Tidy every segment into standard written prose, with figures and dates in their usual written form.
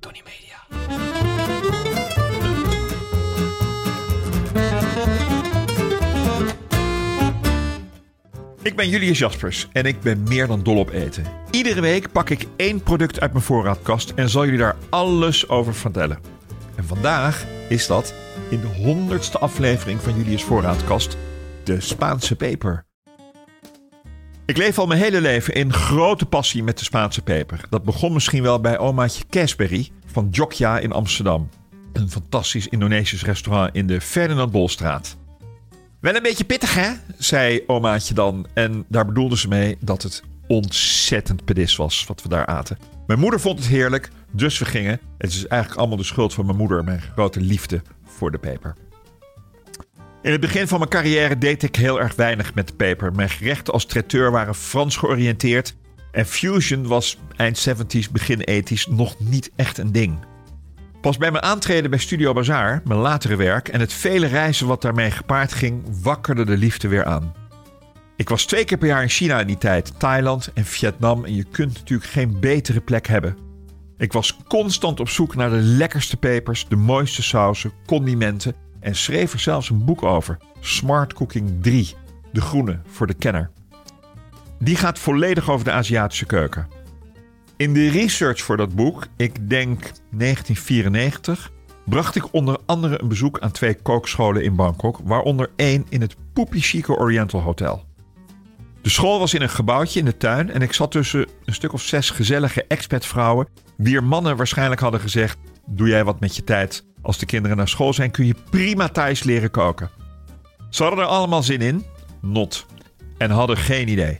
Tony Media. Ik ben Julius Jaspers en ik ben meer dan dol op eten. Iedere week pak ik één product uit mijn voorraadkast en zal jullie daar alles over vertellen. En vandaag is dat in de 100ste aflevering van Julius Voorraadkast, de Spaanse peper. Ik leef al mijn hele leven in grote passie met de Spaanse peper. Dat begon misschien wel bij omaatje Casberry van Jogja in Amsterdam. Een fantastisch Indonesisch restaurant in de Ferdinand Bolstraat. Wel een beetje pittig, hè? Zei omaatje dan. En daar bedoelde ze mee dat het ontzettend pedis was wat we daar aten. Mijn moeder vond het heerlijk, dus we gingen. Het is eigenlijk allemaal de schuld van mijn moeder, mijn grote liefde voor de peper. In het begin van mijn carrière deed ik heel erg weinig met de peper. Mijn gerechten als traiteur waren Frans georiënteerd en fusion was eind 70's, begin 80's nog niet echt een ding. Pas bij mijn aantreden bij Studio Bazaar, mijn latere werk, en het vele reizen wat daarmee gepaard ging, wakkerde de liefde weer aan. Ik was 2 keer per jaar in China in die tijd, Thailand en Vietnam, en je kunt natuurlijk geen betere plek hebben. Ik was constant op zoek naar de lekkerste pepers, de mooiste sauzen, condimenten en schreef er zelfs een boek over, Smart Cooking 3, de groene voor de kenner. Die gaat volledig over de Aziatische keuken. In de research voor dat boek, ik denk 1994, bracht ik onder andere een bezoek aan 2 kookscholen in Bangkok, waaronder 1 in het Poopy Chico Oriental Hotel. De school was in een gebouwtje in de tuin en ik zat tussen een stuk of 6 gezellige expatvrouwen, wier mannen waarschijnlijk hadden gezegd: doe jij wat met je tijd? Als de kinderen naar school zijn kun je prima thuis leren koken. Ze hadden er allemaal zin in, not, en hadden geen idee.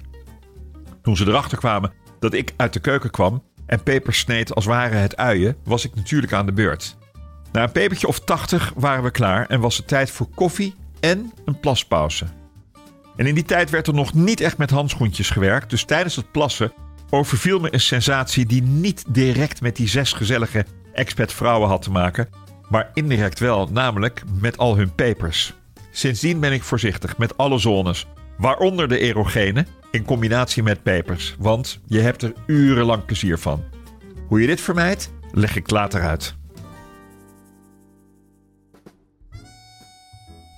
Toen ze erachter kwamen dat ik uit de keuken kwam en pepers sneed als waren het uien, was ik natuurlijk aan de beurt. Na een pepertje of 80 waren we klaar en was het tijd voor koffie en een plaspauze. En in die tijd werd er nog niet echt met handschoentjes gewerkt, dus tijdens het plassen overviel me een sensatie die niet direct met die 6 gezellige expatvrouwen had te maken, maar indirect wel, namelijk met al hun pepers. Sindsdien ben ik voorzichtig met alle zones, waaronder de erogene, in combinatie met pepers, want je hebt er urenlang plezier van. Hoe je dit vermijdt, leg ik later uit.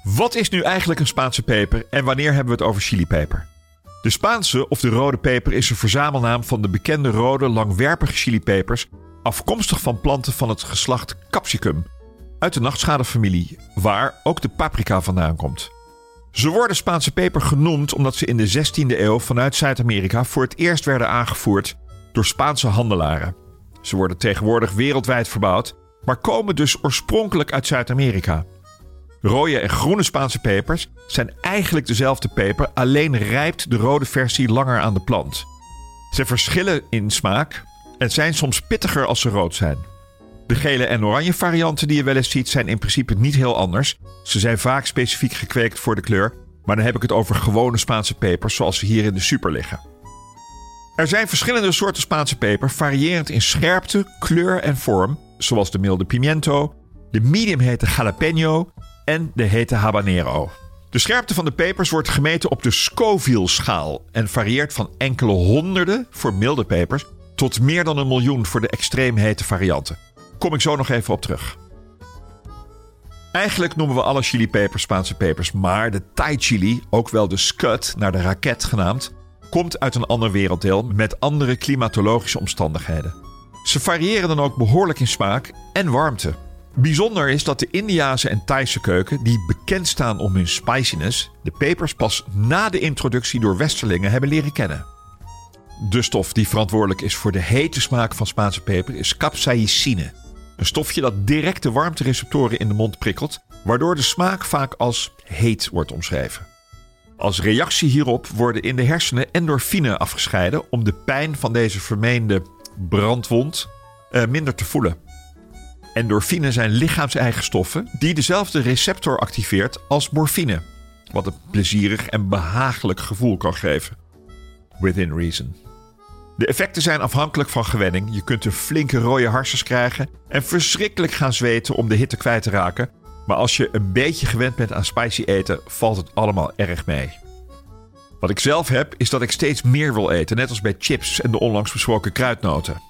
Wat is nu eigenlijk een Spaanse peper en wanneer hebben we het over chilipeper? De Spaanse of de rode peper is een verzamelnaam van de bekende rode langwerpige chilipepers, afkomstig van planten van het geslacht Capsicum, uit de nachtschadefamilie, waar ook de paprika vandaan komt. Ze worden Spaanse peper genoemd omdat ze in de 16e eeuw vanuit Zuid-Amerika voor het eerst werden aangevoerd door Spaanse handelaren. Ze worden tegenwoordig wereldwijd verbouwd, maar komen dus oorspronkelijk uit Zuid-Amerika. Rode en groene Spaanse pepers zijn eigenlijk dezelfde peper, alleen rijpt de rode versie langer aan de plant. Ze verschillen in smaak en zijn soms pittiger als ze rood zijn. De gele en oranje varianten die je wel eens ziet zijn in principe niet heel anders. Ze zijn vaak specifiek gekweekt voor de kleur, maar dan heb ik het over gewone Spaanse pepers zoals ze hier in de super liggen. Er zijn verschillende soorten Spaanse peper, variërend in scherpte, kleur en vorm, zoals de milde pimiento, de medium hete jalapeno en de hete habanero. De scherpte van de pepers wordt gemeten op de Scoville-schaal en varieert van enkele honderden voor milde pepers tot meer dan 1 miljoen voor de extreem hete varianten. Kom ik zo nog even op terug. Eigenlijk noemen we alle chilipepers Spaanse pepers, maar de Thai chili, ook wel de scud, naar de raket genaamd, komt uit een ander werelddeel met andere klimatologische omstandigheden. Ze variëren dan ook behoorlijk in smaak en warmte. Bijzonder is dat de Indiase en Thaise keuken, die bekend staan om hun spiciness, de pepers pas na de introductie door westerlingen hebben leren kennen. De stof die verantwoordelijk is voor de hete smaak van Spaanse peper is capsaïcine. Een stofje dat direct de warmtereceptoren in de mond prikkelt, waardoor de smaak vaak als heet wordt omschreven. Als reactie hierop worden in de hersenen endorfine afgescheiden om de pijn van deze vermeende brandwond minder te voelen. Endorfine zijn lichaams-eigen stoffen die dezelfde receptor activeert als morfine, wat een plezierig en behagelijk gevoel kan geven. Within reason. De effecten zijn afhankelijk van gewenning. Je kunt een flinke rode harsjes krijgen en verschrikkelijk gaan zweten om de hitte kwijt te raken. Maar als je een beetje gewend bent aan spicy eten, valt het allemaal erg mee. Wat ik zelf heb, is dat ik steeds meer wil eten, net als bij chips en de onlangs besproken kruidnoten.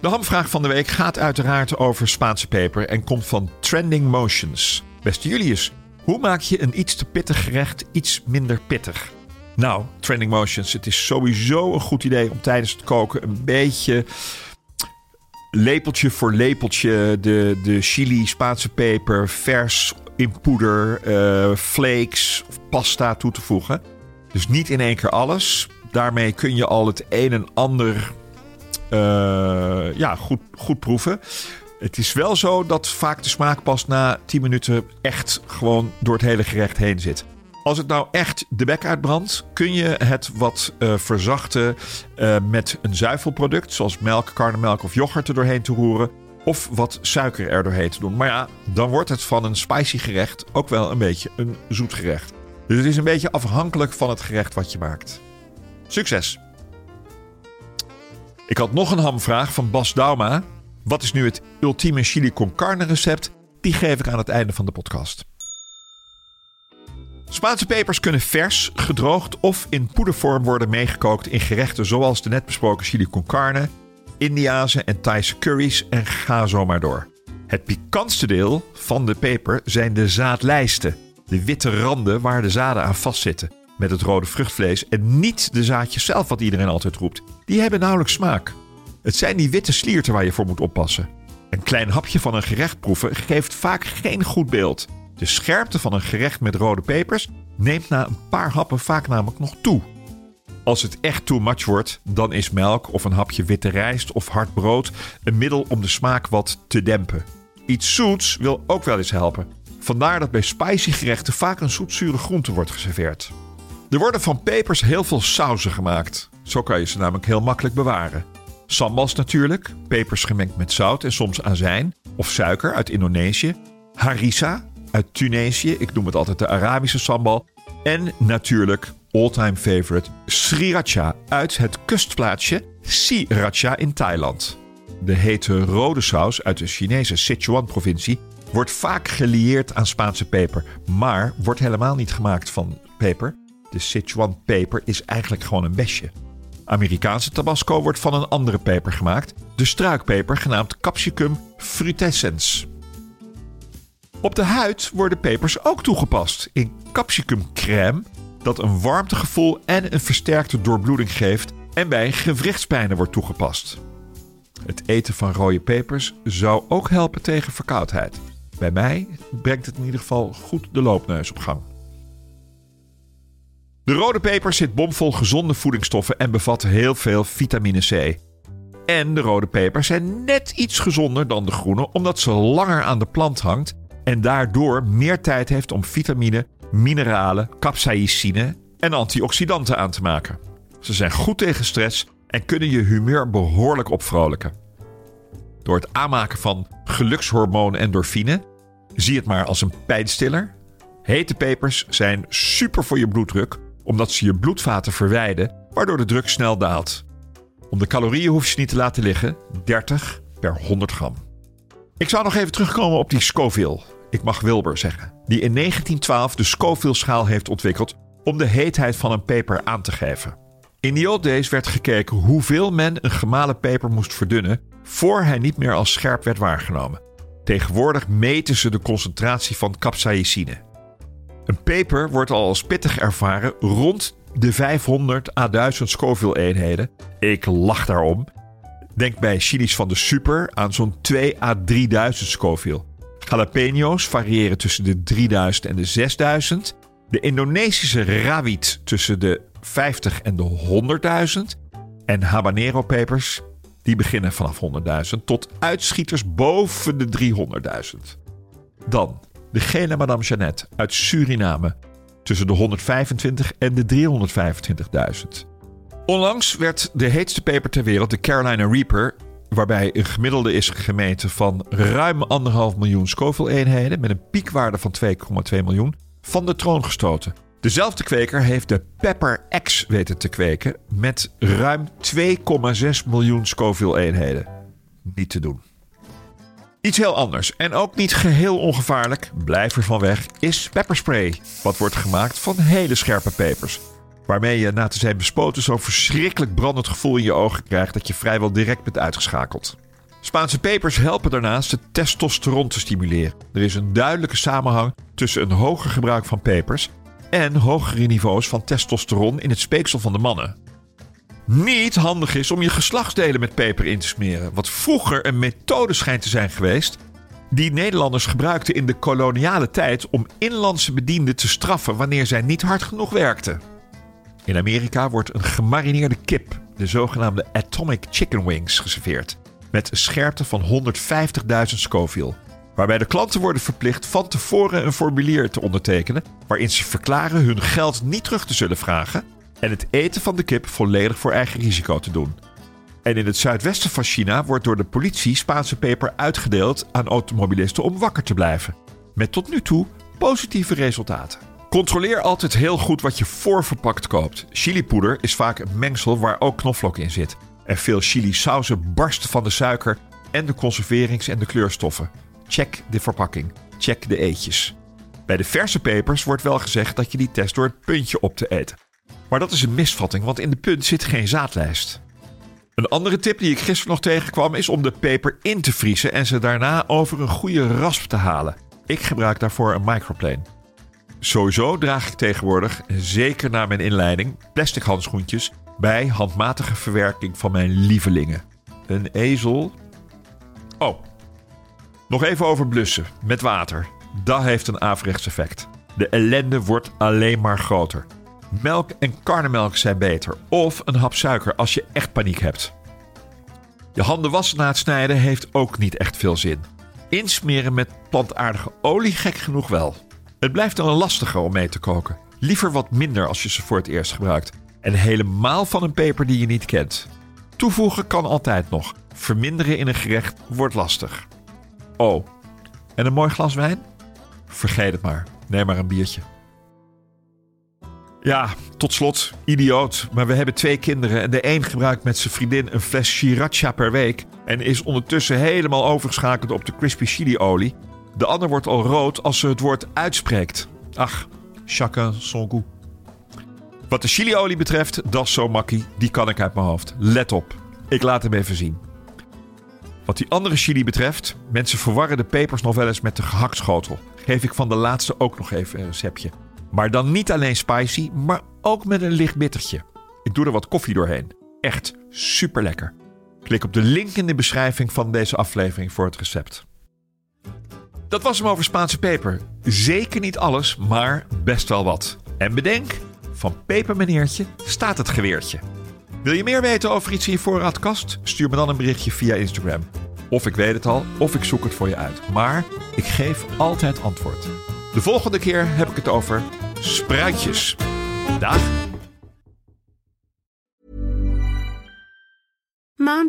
De hamvraag van de week gaat uiteraard over Spaanse peper en komt van Trending Motions. Beste Julius, hoe maak je een iets te pittig gerecht iets minder pittig? Nou, Trending Motions, het is sowieso een goed idee om tijdens het koken een beetje lepeltje voor lepeltje de chili, Spaanse peper, vers in poeder, flakes of pasta toe te voegen. Dus niet in één keer alles. Daarmee kun je al het een en ander goed proeven. Het is wel zo dat vaak de smaak pas na 10 minuten echt gewoon door het hele gerecht heen zit. Als het nou echt de bek uitbrandt, kun je het wat verzachten met een zuivelproduct, zoals melk, karnemelk of yoghurt er doorheen te roeren, of wat suiker er doorheen te doen. Maar ja, dan wordt het van een spicy gerecht ook wel een beetje een zoet gerecht. Dus het is een beetje afhankelijk van het gerecht wat je maakt. Succes! Ik had nog een hamvraag van Bas Douma. Wat is nu het ultieme chili con carne recept? Die geef ik aan het einde van de podcast. Spaanse pepers kunnen vers, gedroogd of in poedervorm worden meegekookt in gerechten zoals de net besproken chili con carne, Indiase en Thaise curry's en ga zo maar door. Het pikantste deel van de peper zijn de zaadlijsten, de witte randen waar de zaden aan vastzitten, met het rode vruchtvlees en niet de zaadjes zelf wat iedereen altijd roept. Die hebben nauwelijks smaak. Het zijn die witte slierten waar je voor moet oppassen. Een klein hapje van een gerecht proeven geeft vaak geen goed beeld. De scherpte van een gerecht met rode pepers neemt na een paar happen vaak namelijk nog toe. Als het echt too much wordt, dan is melk of een hapje witte rijst of hard brood een middel om de smaak wat te dempen. Iets zoets wil ook wel eens helpen. Vandaar dat bij spicy gerechten vaak een zoetzure groente wordt geserveerd. Er worden van pepers heel veel sauzen gemaakt. Zo kan je ze namelijk heel makkelijk bewaren. Sambals natuurlijk, pepers gemengd met zout en soms azijn of suiker uit Indonesië. Harissa uit Tunesië, ik noem het altijd de Arabische sambal. En natuurlijk, all-time favorite, sriracha uit het kustplaatsje Siracha in Thailand. De hete rode saus uit de Chinese Sichuan-provincie wordt vaak gelieerd aan Spaanse peper, maar wordt helemaal niet gemaakt van peper. De Sichuan-peper is eigenlijk gewoon een besje. Amerikaanse tabasco wordt van een andere peper gemaakt, de struikpeper genaamd Capsicum frutescens. Op de huid worden pepers ook toegepast in capsicumcrème, dat een warmtegevoel en een versterkte doorbloeding geeft en bij gewrichtspijnen wordt toegepast. Het eten van rode pepers zou ook helpen tegen verkoudheid. Bij mij brengt het in ieder geval goed de loopneus op gang. De rode peper zit bomvol gezonde voedingsstoffen en bevat heel veel vitamine C. En de rode pepers zijn net iets gezonder dan de groene, omdat ze langer aan de plant hangt en daardoor meer tijd heeft om vitamine, mineralen, capsaïcine en antioxidanten aan te maken. Ze zijn goed tegen stress en kunnen je humeur behoorlijk opvrolijken. Door het aanmaken van gelukshormoon endorfine, zie het maar als een pijnstiller. Hete pepers zijn super voor je bloeddruk, omdat ze je bloedvaten verwijden, waardoor de druk snel daalt. Om de calorieën hoef je niet te laten liggen, 30 per 100 gram. Ik zou nog even terugkomen op die Scoville, ik mag Wilbur zeggen, die in 1912 de Scoville-schaal heeft ontwikkeld om de heetheid van een peper aan te geven. In the old days werd gekeken hoeveel men een gemalen peper moest verdunnen voor hij niet meer als scherp werd waargenomen. Tegenwoordig meten ze de concentratie van capsaïcine. Een peper wordt al als pittig ervaren rond de 500 à 1000 Scoville-eenheden. Ik lach daarom. Denk bij chilies van de super aan zo'n 2 à 3000 Scoville. Jalapeño's variëren tussen de 3000 en de 6000. De Indonesische rawit tussen de 50 en de 100.000. En habanero-pepers, die beginnen vanaf 100.000 tot uitschieters boven de 300.000. Dan de gele Madame Jeanette uit Suriname tussen de 125.000 en de 325.000. Onlangs werd de heetste peper ter wereld, de Carolina Reaper, waarbij een gemiddelde is gemeten van ruim 1,5 miljoen Scoville-eenheden met een piekwaarde van 2,2 miljoen, van de troon gestoten. Dezelfde kweker heeft de Pepper X weten te kweken met ruim 2,6 miljoen Scoville-eenheden. Niet te doen. Iets heel anders en ook niet geheel ongevaarlijk, blijf er van weg, is pepperspray. Wat wordt gemaakt van hele scherpe pepers. Waarmee je na te zijn bespoten zo'n verschrikkelijk brandend gevoel in je ogen krijgt dat je vrijwel direct bent uitgeschakeld. Spaanse pepers helpen daarnaast het testosteron te stimuleren. Er is een duidelijke samenhang tussen een hoger gebruik van pepers en hogere niveaus van testosteron in het speeksel van de mannen. Niet handig is om je geslachtsdelen met peper in te smeren, wat vroeger een methode schijnt te zijn geweest die Nederlanders gebruikten in de koloniale tijd om inlandse bedienden te straffen wanneer zij niet hard genoeg werkten. In Amerika wordt een gemarineerde kip, de zogenaamde Atomic Chicken Wings, geserveerd met een scherpte van 150.000 Scoville, waarbij de klanten worden verplicht van tevoren een formulier te ondertekenen waarin ze verklaren hun geld niet terug te zullen vragen en het eten van de kip volledig voor eigen risico te doen. En in het zuidwesten van China wordt door de politie Spaanse peper uitgedeeld aan automobilisten om wakker te blijven, met tot nu toe positieve resultaten. Controleer altijd heel goed wat je voorverpakt koopt. Chilipoeder is vaak een mengsel waar ook knoflook in zit. En veel chilisauzen barsten van de suiker en de conserverings- en de kleurstoffen. Check de verpakking. Check de eetjes. Bij de verse pepers wordt wel gezegd dat je die test door het puntje op te eten. Maar dat is een misvatting, want in de punt zit geen zaadlijst. Een andere tip die ik gisteren nog tegenkwam is om de peper in te vriezen en ze daarna over een goede rasp te halen. Ik gebruik daarvoor een microplane. Sowieso draag ik tegenwoordig, zeker na mijn inleiding, plastic handschoentjes bij handmatige verwerking van mijn lievelingen. Een ezel. Oh. Nog even over blussen met water. Dat heeft een averechts effect. De ellende wordt alleen maar groter. Melk en karnemelk zijn beter. Of een hap suiker als je echt paniek hebt. Je handen wassen na het snijden heeft ook niet echt veel zin. Insmeren met plantaardige olie gek genoeg wel. Het blijft dan lastiger om mee te koken. Liever wat minder als je ze voor het eerst gebruikt. En helemaal van een peper die je niet kent. Toevoegen kan altijd nog. Verminderen in een gerecht wordt lastig. Oh, en een mooi glas wijn? Vergeet het maar. Neem maar een biertje. Ja, tot slot, idioot, maar we hebben 2 kinderen en de een gebruikt met zijn vriendin een fles sriracha per week en is ondertussen helemaal overgeschakeld op de crispy chiliolie. De ander wordt al rood als ze het woord uitspreekt. Ach, chacun son goût. Wat de chiliolie betreft, dat is zo makkie, die kan ik uit mijn hoofd. Let op, ik laat hem even zien. Wat die andere chili betreft, mensen verwarren de pepers nog wel eens met de gehaktschotel. Geef ik van de laatste ook nog even een receptje. Maar dan niet alleen spicy, maar ook met een licht bittertje. Ik doe er wat koffie doorheen. Echt super lekker. Klik op de link in de beschrijving van deze aflevering voor het recept. Dat was hem over Spaanse peper. Zeker niet alles, maar best wel wat. En bedenk, van pepermeneertje staat het geweertje. Wil je meer weten over iets in je voorraadkast? Stuur me dan een berichtje via Instagram. Of ik weet het al, of ik zoek het voor je uit. Maar ik geef altijd antwoord. De volgende keer heb ik het over spruitjes. Dag! Mom